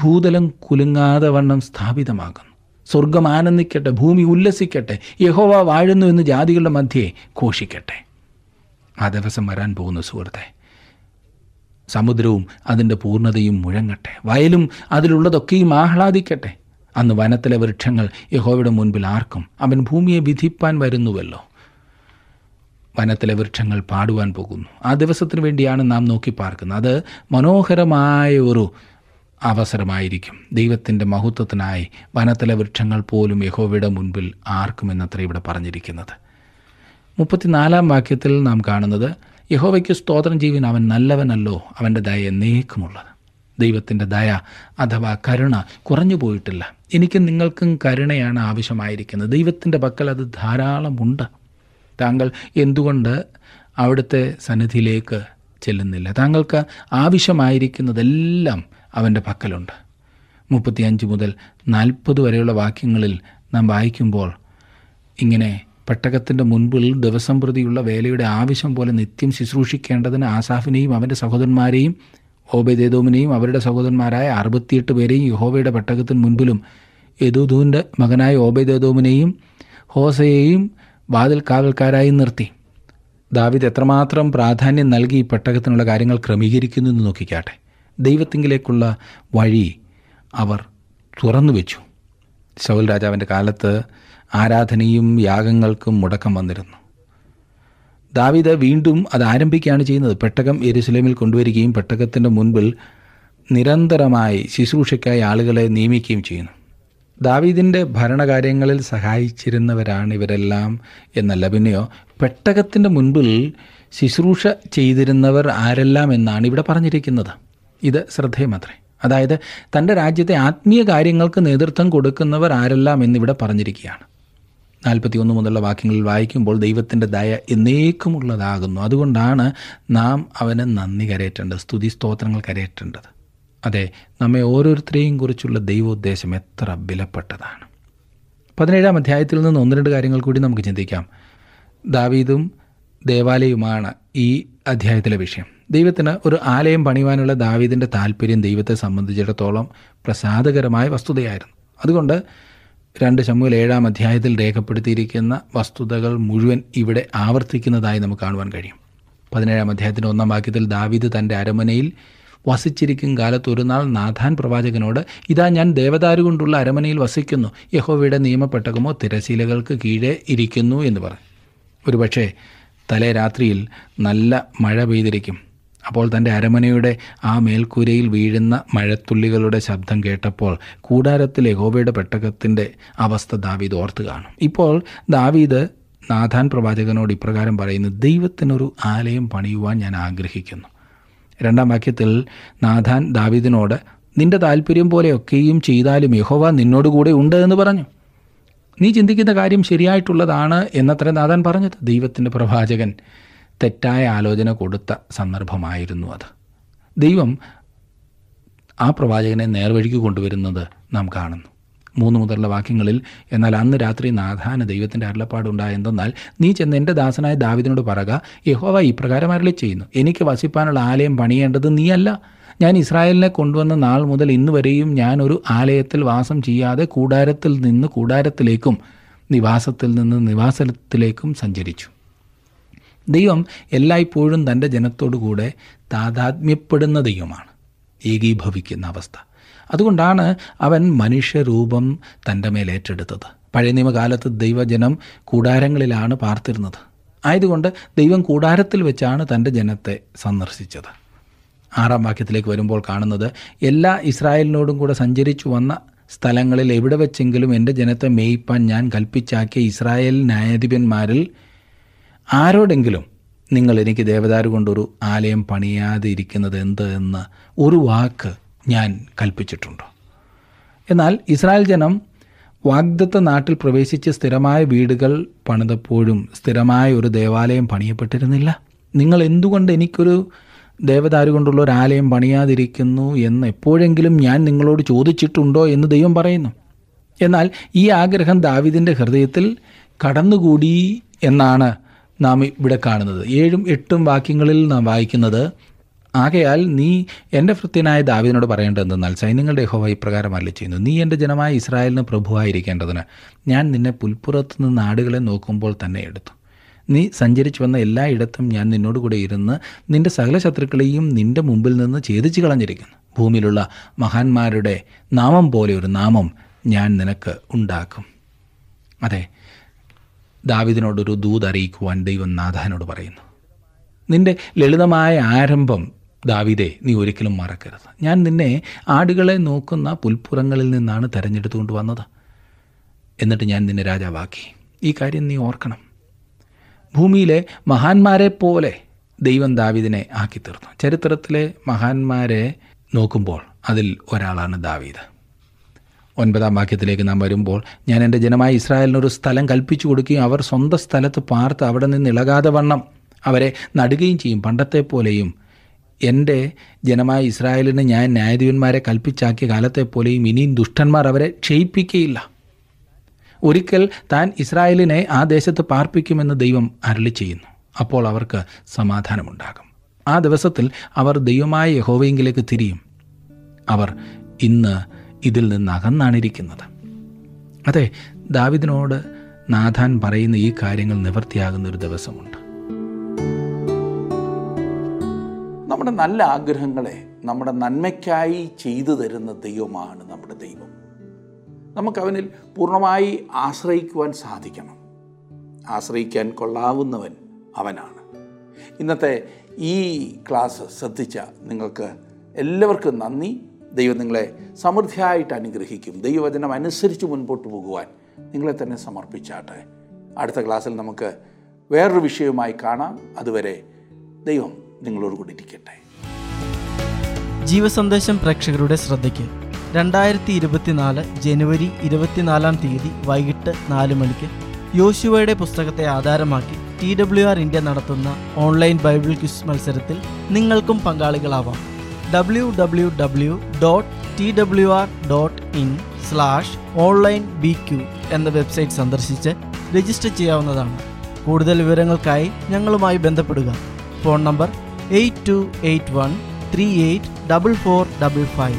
ഭൂതലം കുലുങ്ങാതെ വണ്ണം സ്ഥാപിതമാകുന്നു, സ്വർഗം ആനന്ദിക്കട്ടെ, ഭൂമി ഉല്ലസിക്കട്ടെ, യഹോവ വാഴുന്നു എന്ന് ജാതികളുടെ മധ്യേ ഘോഷിക്കട്ടെ. ആ ദിവസം വരാൻ പോകുന്നു സുഹൃത്തെ. സമുദ്രവും അതിൻ്റെ പൂർണ്ണതയും മുഴങ്ങട്ടെ, വയലും അതിലുള്ളതൊക്കെയും ആഹ്ലാദിക്കട്ടെ. അന്ന് വനത്തിലെ വൃക്ഷങ്ങൾ യഹോവയുടെ മുൻപിൽ ആർക്കും, അവൻ ഭൂമിയെ വിധിപ്പാൻ വരുന്നുവല്ലോ. വനത്തിലെ വൃക്ഷങ്ങൾ പാടുവാൻ പോകുന്നു. ആ ദിവസത്തിന് വേണ്ടിയാണ് നാം നോക്കി പാർക്കുന്നത്. അത് മനോഹരമായ ഒരു അവസരമായിരിക്കും. ദൈവത്തിൻ്റെ മഹത്വത്തിനായി വനത്തിലെ വൃക്ഷങ്ങൾ പോലും യഹോവയുടെ മുൻപിൽ ആർക്കുമെന്നത്ര ഇവിടെ പറഞ്ഞിരിക്കുന്നത്. 34-ാം വാക്യത്തിൽ നാം കാണുന്നത്, യഹോവയ്ക്ക് സ്തോത്രം ചെയ്യുവിൻ, അവൻ നല്ലവനല്ലോ, അവൻ്റെ ദയ എന്നേക്കുമുള്ളത്. ദൈവത്തിൻ്റെ ദയ അഥവാ കരുണ കുറഞ്ഞു പോയിട്ടില്ല. എനിക്കും നിങ്ങൾക്കും കരുണയാണ് ആവശ്യമായിരിക്കുന്നത്. ദൈവത്തിൻ്റെ പക്കൽ അത് ധാരാളമുണ്ട്. താങ്കൾ എന്തുകൊണ്ട് അവിടുത്തെ സന്നിധിയിലേക്ക് ചെല്ലുന്നില്ല? താങ്കൾക്ക് ആവശ്യമായിരിക്കുന്നതെല്ലാം അവൻ്റെ പക്കലുണ്ട്. 35 മുതൽ 40 വരെയുള്ള വാക്യങ്ങളിൽ നാം വായിക്കുമ്പോൾ ഇങ്ങനെ, പെട്ടകത്തിൻ്റെ മുൻപിൽ ദിവസം പ്രതിയുള്ള വേലയുടെ ആവശ്യം പോലെ നിത്യം ശുശ്രൂഷിക്കേണ്ടതിന് ആസാഫിനെയും അവൻ്റെ സഹോദരന്മാരെയും ഓബേദേദോമിനെയും അവരുടെ സഹോദരന്മാരായ 68 പേരെയും യഹോവയുടെ പെട്ടകത്തിന് മുൻപിലും യെദൂഥൂൻ്റെ മകനായ ഓബേദേദോമിനെയും ഹോസയെയും വാതിൽ കാവൽക്കാരായി നിർത്തി. ദാവീദ് എത്രമാത്രം പ്രാധാന്യം നൽകി ഈ പെട്ടകത്തിനുള്ള കാര്യങ്ങൾ ക്രമീകരിക്കുന്നു എന്ന് നോക്കിക്കാട്ടെ. ദൈവത്തിങ്കിലേക്കുള്ള വഴി അവർ തുറന്നു വെച്ചു. ശൗൽ രാജാവിൻ്റെ കാലത്ത് ആരാധനയും യാഗങ്ങൾക്കും മുടക്കം വന്നിരുന്നു. ദാവീദ് വീണ്ടും അത് ആരംഭിക്കുകയാണ് ചെയ്യുന്നത്. പെട്ടകം യെരൂശലേമിൽ കൊണ്ടുവരികയും പെട്ടകത്തിൻ്റെ മുൻപിൽ നിരന്തരമായി ശുശ്രൂഷയ്ക്കായി ആളുകളെ നിയമിക്കുകയും ചെയ്യുന്നു. ദാവീദിൻ്റെ ഭരണകാര്യങ്ങളിൽ സഹായിച്ചിരുന്നവരാണ് ഇവരെല്ലാം എന്നല്ല. പിന്നെയോ പെട്ടകത്തിൻ്റെ മുൻപിൽ ശുശ്രൂഷ ചെയ്തിരുന്നവർ ആരെല്ലാം എന്നാണ് ഇവിടെ പറഞ്ഞിരിക്കുന്നത്. ഇത് ശ്രദ്ധേയമത്രേ. അതായത് തൻ്റെ രാജ്യത്തെ ആത്മീയ കാര്യങ്ങൾക്ക് നേതൃത്വം കൊടുക്കുന്നവർ ആരെല്ലാം എന്നിവിടെ പറഞ്ഞിരിക്കുകയാണ്. 41 മുതലുള്ള വാക്യങ്ങളിൽ വായിക്കുമ്പോൾ, ദൈവത്തിൻ്റെ ദയ എന്നേക്കുമുള്ളതാകുന്നു, അതുകൊണ്ടാണ് നാം അവന് നന്ദി കരയേറ്റേണ്ടത്, സ്തുതി സ്തോത്രങ്ങൾ കരയേറ്റേണ്ടത്. അതെ, നമ്മെ ഓരോരുത്തരെയും കുറിച്ചുള്ള ദൈവോദ്ദേശം എത്ര വിലപ്പെട്ടതാണ്. 17-ാം അധ്യായത്തിൽ നിന്ന് 1-2 കാര്യങ്ങൾ കൂടി നമുക്ക് ചിന്തിക്കാം. ദാവീദും ദേവാലയവുമാണ് ഈ അധ്യായത്തിലെ വിഷയം. ദൈവത്തിന് ഒരു ആലയം പണിയുവാനുള്ള ദാവീദിൻ്റെ താല്പര്യം ദൈവത്തെ സംബന്ധിച്ചിടത്തോളം പ്രസാദകരമായ വസ്തുതയായിരുന്നു. അതുകൊണ്ട് 2 ശമൂവേൽ 7-ാം അധ്യായത്തിൽ രേഖപ്പെടുത്തിയിരിക്കുന്ന വസ്തുതകൾ മുഴുവൻ ഇവിടെ ആവർത്തിക്കുന്നതായി നമുക്ക് കാണുവാൻ കഴിയും. 17-ാം അധ്യായത്തിൻ്റെ 1-ാം വാക്യത്തിൽ, ദാവീദ് തൻ്റെ അരമനയിൽ വസിച്ചിരിക്കും കാലത്ത് ഒരു നാൾ നാഥാൻ പ്രവാചകനോട്, ഇതാ ഞാൻ ദേവദാരു കൊണ്ടുള്ള അരമനയിൽ വസിക്കുന്നു, യഹോവയുടെ നിയമപ്പെട്ടകമോ തിരശീലകൾക്ക് കീഴേ ഇരിക്കുന്നു എന്ന് പറഞ്ഞു. ഒരുപക്ഷെ തലേ രാത്രിയിൽ നല്ല മഴ പെയ്തിരിക്കും. അപ്പോൾ തൻ്റെ അരമനയുടെ ആ മേൽക്കൂരയിൽ വീഴുന്ന മഴത്തുള്ളികളുടെ ശബ്ദം കേട്ടപ്പോൾ കൂടാരത്തിൽ യഹോവയുടെ പെട്ടകത്തിൻ്റെ അവസ്ഥ ദാവീദ് ഓർത്ത് കാണും. ഇപ്പോൾ ദാവീദ് നാഥാൻ പ്രവാചകനോട് ഇപ്രകാരം പറയുന്നു, ദൈവത്തിനൊരു ആലയം പണിയുവാൻ ഞാൻ ആഗ്രഹിക്കുന്നു. 2-ാം വാക്യത്തിൽ നാഥാൻ ദാവീദിനോട്, നിന്റെ താല്പര്യം പോലെയൊക്കെയും ചെയ്താലും യഹോവ നിന്നോടുകൂടെ ഉണ്ട് എന്ന് പറഞ്ഞു. നീ ചിന്തിക്കുന്ന കാര്യം ശരിയായിട്ടുള്ളതാണ് എന്നത്ര നാഥാൻ പറഞ്ഞത്. ദൈവത്തിൻ്റെ പ്രവാചകൻ തെറ്റായ ആലോചന കൊടുത്ത സന്ദർഭമായിരുന്നു അത്. ദൈവം ആ പ്രവാചകനെ നേർവഴിക്ക് കൊണ്ടുവരുന്നത് നാം കാണുന്നു. 3 മുതലുള്ള വാക്യങ്ങളിൽ, എന്നാൽ അന്ന് രാത്രി നാഥാന് ദൈവത്തിൻ്റെ അരുളപ്പാടുണ്ടായെന്തെന്നാൽ, നീ ചെന്ന് എൻ്റെ ദാസനായ ദാവീദിനോട് പറക, യഹോവ ഇപ്രകാരം അരുളിച്ചെയ്യുന്നു, എനിക്ക് വസിപ്പാനുള്ള ആലയം പണിയേണ്ടത് നീയല്ല. ഞാൻ ഇസ്രായേലിനെ കൊണ്ടുവന്ന നാൾ മുതൽ ഇന്നുവരെയും ഞാൻ ഒരു ആലയത്തിൽ വാസം ചെയ്യാതെ കൂടാരത്തിൽ നിന്ന് കൂടാരത്തിലേക്കും നിവാസത്തിൽ നിന്ന് നിവാസത്തിലേക്കും സഞ്ചരിച്ചു. ദൈവം എല്ലായ്പ്പോഴും തൻ്റെ ജനത്തോടുകൂടെ താതാത്മ്യപ്പെടുന്ന ദൈവമാണ്, ഏകീഭവിക്കുന്ന അവസ്ഥ. അതുകൊണ്ടാണ് അവൻ മനുഷ്യരൂപം തൻ്റെ മേലേറ്റെടുത്തത്. പഴയ നിയമകാലത്ത് ദൈവജനം കൂടാരങ്ങളിലാണ് പാർത്തിരുന്നത്. ആയതുകൊണ്ട് ദൈവം കൂടാരത്തിൽ വെച്ചാണ് തൻ്റെ ജനത്തെ സന്ദർശിച്ചത്. 6-ാം വാക്യത്തിലേക്ക് വരുമ്പോൾ കാണുന്നത്, എല്ലാ ഇസ്രായേലിനോടും കൂടെ സഞ്ചരിച്ചു വന്ന സ്ഥലങ്ങളിൽ എവിടെ വെച്ചെങ്കിലും എൻ്റെ ജനത്തെ മേയ്പ്പാൻ ഞാൻ കൽപ്പിച്ചാക്കിയ ഇസ്രായേൽ ന്യായാധിപന്മാരിൽ ആരോടെങ്കിലും നിങ്ങൾ എനിക്ക് ദേവദാരു കൊണ്ടൊരു ആലയം പണിയാതെ ഇരിക്കുന്നത് എന്ത് എന്ന് ഒരു വാക്ക് ഞാൻ കൽപ്പിച്ചിട്ടുണ്ട്. എന്നാൽ ഇസ്രായേൽ ജനം വാഗ്ദത്ത നാട്ടിൽ പ്രവേശിച്ച് സ്ഥിരമായ വീടുകൾ പണിതപ്പോഴും സ്ഥിരമായ ഒരു ദേവാലയം പണിയപ്പെട്ടിരുന്നില്ല. നിങ്ങൾ എന്തുകൊണ്ട് എനിക്കൊരു ദേവദാരു കൊണ്ടുള്ള ഒരു ആലയം പണിയാതിരിക്കുന്നു എന്ന് എപ്പോഴെങ്കിലും ഞാൻ നിങ്ങളോട് ചോദിച്ചിട്ടുണ്ടോ എന്ന് ദൈവം പറയുന്നു. എന്നാൽ ഈ ആഗ്രഹം ദാവീദിൻ്റെ ഹൃദയത്തിൽ കടന്നുകൂടി എന്നാണ് നാം ഇവിടെ കാണുന്നത്. 7ഉം 8ഉം വാക്യങ്ങളിൽ നാം വായിക്കുന്നത്, ആകയാൽ നീ എൻ്റെ ഭൃത്യനായ ദാവീദിനോട് പറയേണ്ടത് എന്തെന്നാൽ സൈന്യങ്ങളുടെ യഹോവ ഇപ്രകാരം അരുളിച്ചെയ്യുന്നു, നീ എൻ്റെ ജനമായ ഇസ്രായേലിന് പ്രഭുവായിരിക്കേണ്ടതിന് ഞാൻ നിന്നെ പുൽപ്പുറത്ത് നിന്ന് നാടുകളെ നോക്കുമ്പോൾ തന്നെ എടുത്തു. നീ സഞ്ചരിച്ചു വന്ന എല്ലായിടത്തും ഞാൻ നിന്നോട് കൂടെ ഇരുന്ന് നിൻ്റെ സകല ശത്രുക്കളെയും നിൻ്റെ മുമ്പിൽ നിന്ന് ഛേദിച്ചു കളഞ്ഞിരിക്കുന്നു. ഭൂമിയിലുള്ള മഹാന്മാരുടെ നാമം പോലെ ഒരു നാമം ഞാൻ നിനക്ക് ഉണ്ടാക്കും. അതെ, ദാവീദിനോടൊരു ദൂത് അറിയിക്കുവാൻ ദൈവം നാഥാനോട് പറയുന്നു, നിൻ്റെ ലളിതമായ ആരംഭം ദാവീദേ നീ ഒരിക്കലും മറക്കരുത്. ഞാൻ നിന്നെ ആടുകളെ നോക്കുന്ന പുൽപ്പുറങ്ങളിൽ നിന്നാണ് തിരഞ്ഞെടുത്തുകൊണ്ട് വന്നത്. എന്നിട്ട് ഞാൻ നിന്നെ രാജാവാക്കി. ഈ കാര്യം നീ ഓർക്കണം. ഭൂമിയിലെ മഹാന്മാരെ പോലെ ദൈവം ദാവീദിനെ ആക്കിത്തീർത്തു. ചരിത്രത്തിലെ മഹാന്മാരെ നോക്കുമ്പോൾ അതിൽ ഒരാളാണ് ദാവീദ്. 9 വാക്യത്തിലേക്ക് നാം വരുമ്പോൾ, ഞാൻ എൻ്റെ ജനമായ ഇസ്രായേലിനൊരു സ്ഥലം കൽപ്പിച്ചു കൊടുക്കുകയും അവർ സ്വന്തം സ്ഥലത്ത് പാർത്ത് അവിടെ നിന്ന് ഇളകാതെ വണ്ണം അവരെ നടുകയും ചെയ്യും. പണ്ടത്തെ പോലെയും എൻ്റെ ജനമായ ഇസ്രായേലിന് ഞാൻ ന്യായാധിപന്മാരെ കൽപ്പിച്ചാക്കിയ കാലത്തെ പോലെയും ഇനിയും ദുഷ്ടന്മാർ അവരെ ക്ഷയിപ്പിക്കുകയില്ല. ഒരിക്കൽ താൻ ഇസ്രായേലിനെ ആ ദേശത്ത് പാർപ്പിക്കുമെന്ന് ദൈവം അരുളി ചെയ്യുന്നു. അപ്പോൾ അവർക്ക് സമാധാനമുണ്ടാകും. ആ ദിവസത്തിൽ അവർ ദൈവമായ യഹോവയെങ്കിലേക്ക് തിരിയും. അവർ ഇന്ന് ഇതിൽ നിന്ന് അകന്നാണിരിക്കുന്നത്. അതെ, ദാവീദിനോട് നാഥാൻ പറയുന്ന ഈ കാര്യങ്ങൾ നിവർത്തിയാകുന്ന ഒരു ദിവസമുണ്ട്. നമ്മുടെ നല്ല ആഗ്രഹങ്ങളെ നമ്മുടെ നന്മയ്ക്കായി ചെയ്തു തരുന്ന ദൈവമാണ് നമ്മുടെ ദൈവം. നമുക്കവനിൽ പൂർണ്ണമായി ആശ്രയിക്കുവാൻ സാധിക്കണം. ആശ്രയിക്കാൻ കൊള്ളാവുന്നവൻ അവനാണ്. ഇന്നത്തെ ഈ ക്ലാസ് ശ്രദ്ധിച്ച നിങ്ങൾക്ക് എല്ലാവർക്കും നന്ദി. ദൈവം നിങ്ങളെ സമൃദ്ധിയായിട്ട് അനുഗ്രഹിക്കും. ദൈവവചനം അനുസരിച്ച് മുൻപോട്ട് പോകുവാൻ നിങ്ങളെ തന്നെ സമർപ്പിച്ചാട്ടെ. അടുത്ത ക്ലാസ്സിൽ നമുക്ക് വേറൊരു വിഷയവുമായി കാണാം. അതുവരെ ദൈവം നിങ്ങളോട് കൂടി ഇരിക്കട്ടെ. ജീവസന്ദേശം പ്രേക്ഷകരുടെ ശ്രദ്ധയ്ക്ക് 2024 ജനുവരി 24 വൈകിട്ട് 4 മണിക്ക് യോശുവയുടെ പുസ്തകത്തെ ആധാരമാക്കി TWR ഇന്ത്യ നടത്തുന്ന ഓൺലൈൻ ബൈബിൾ ക്വിസ് മത്സരത്തിൽ നിങ്ങൾക്കും പങ്കാളികളാവാം. www.twr.in/onlinebq എന്ന വെബ്സൈറ്റ് സന്ദർശിച്ച് രജിസ്റ്റർ ചെയ്യാവുന്നതാണ്. കൂടുതൽ വിവരങ്ങൾക്കായി ഞങ്ങളുമായി ബന്ധപ്പെടുക. Phone number 8281384455.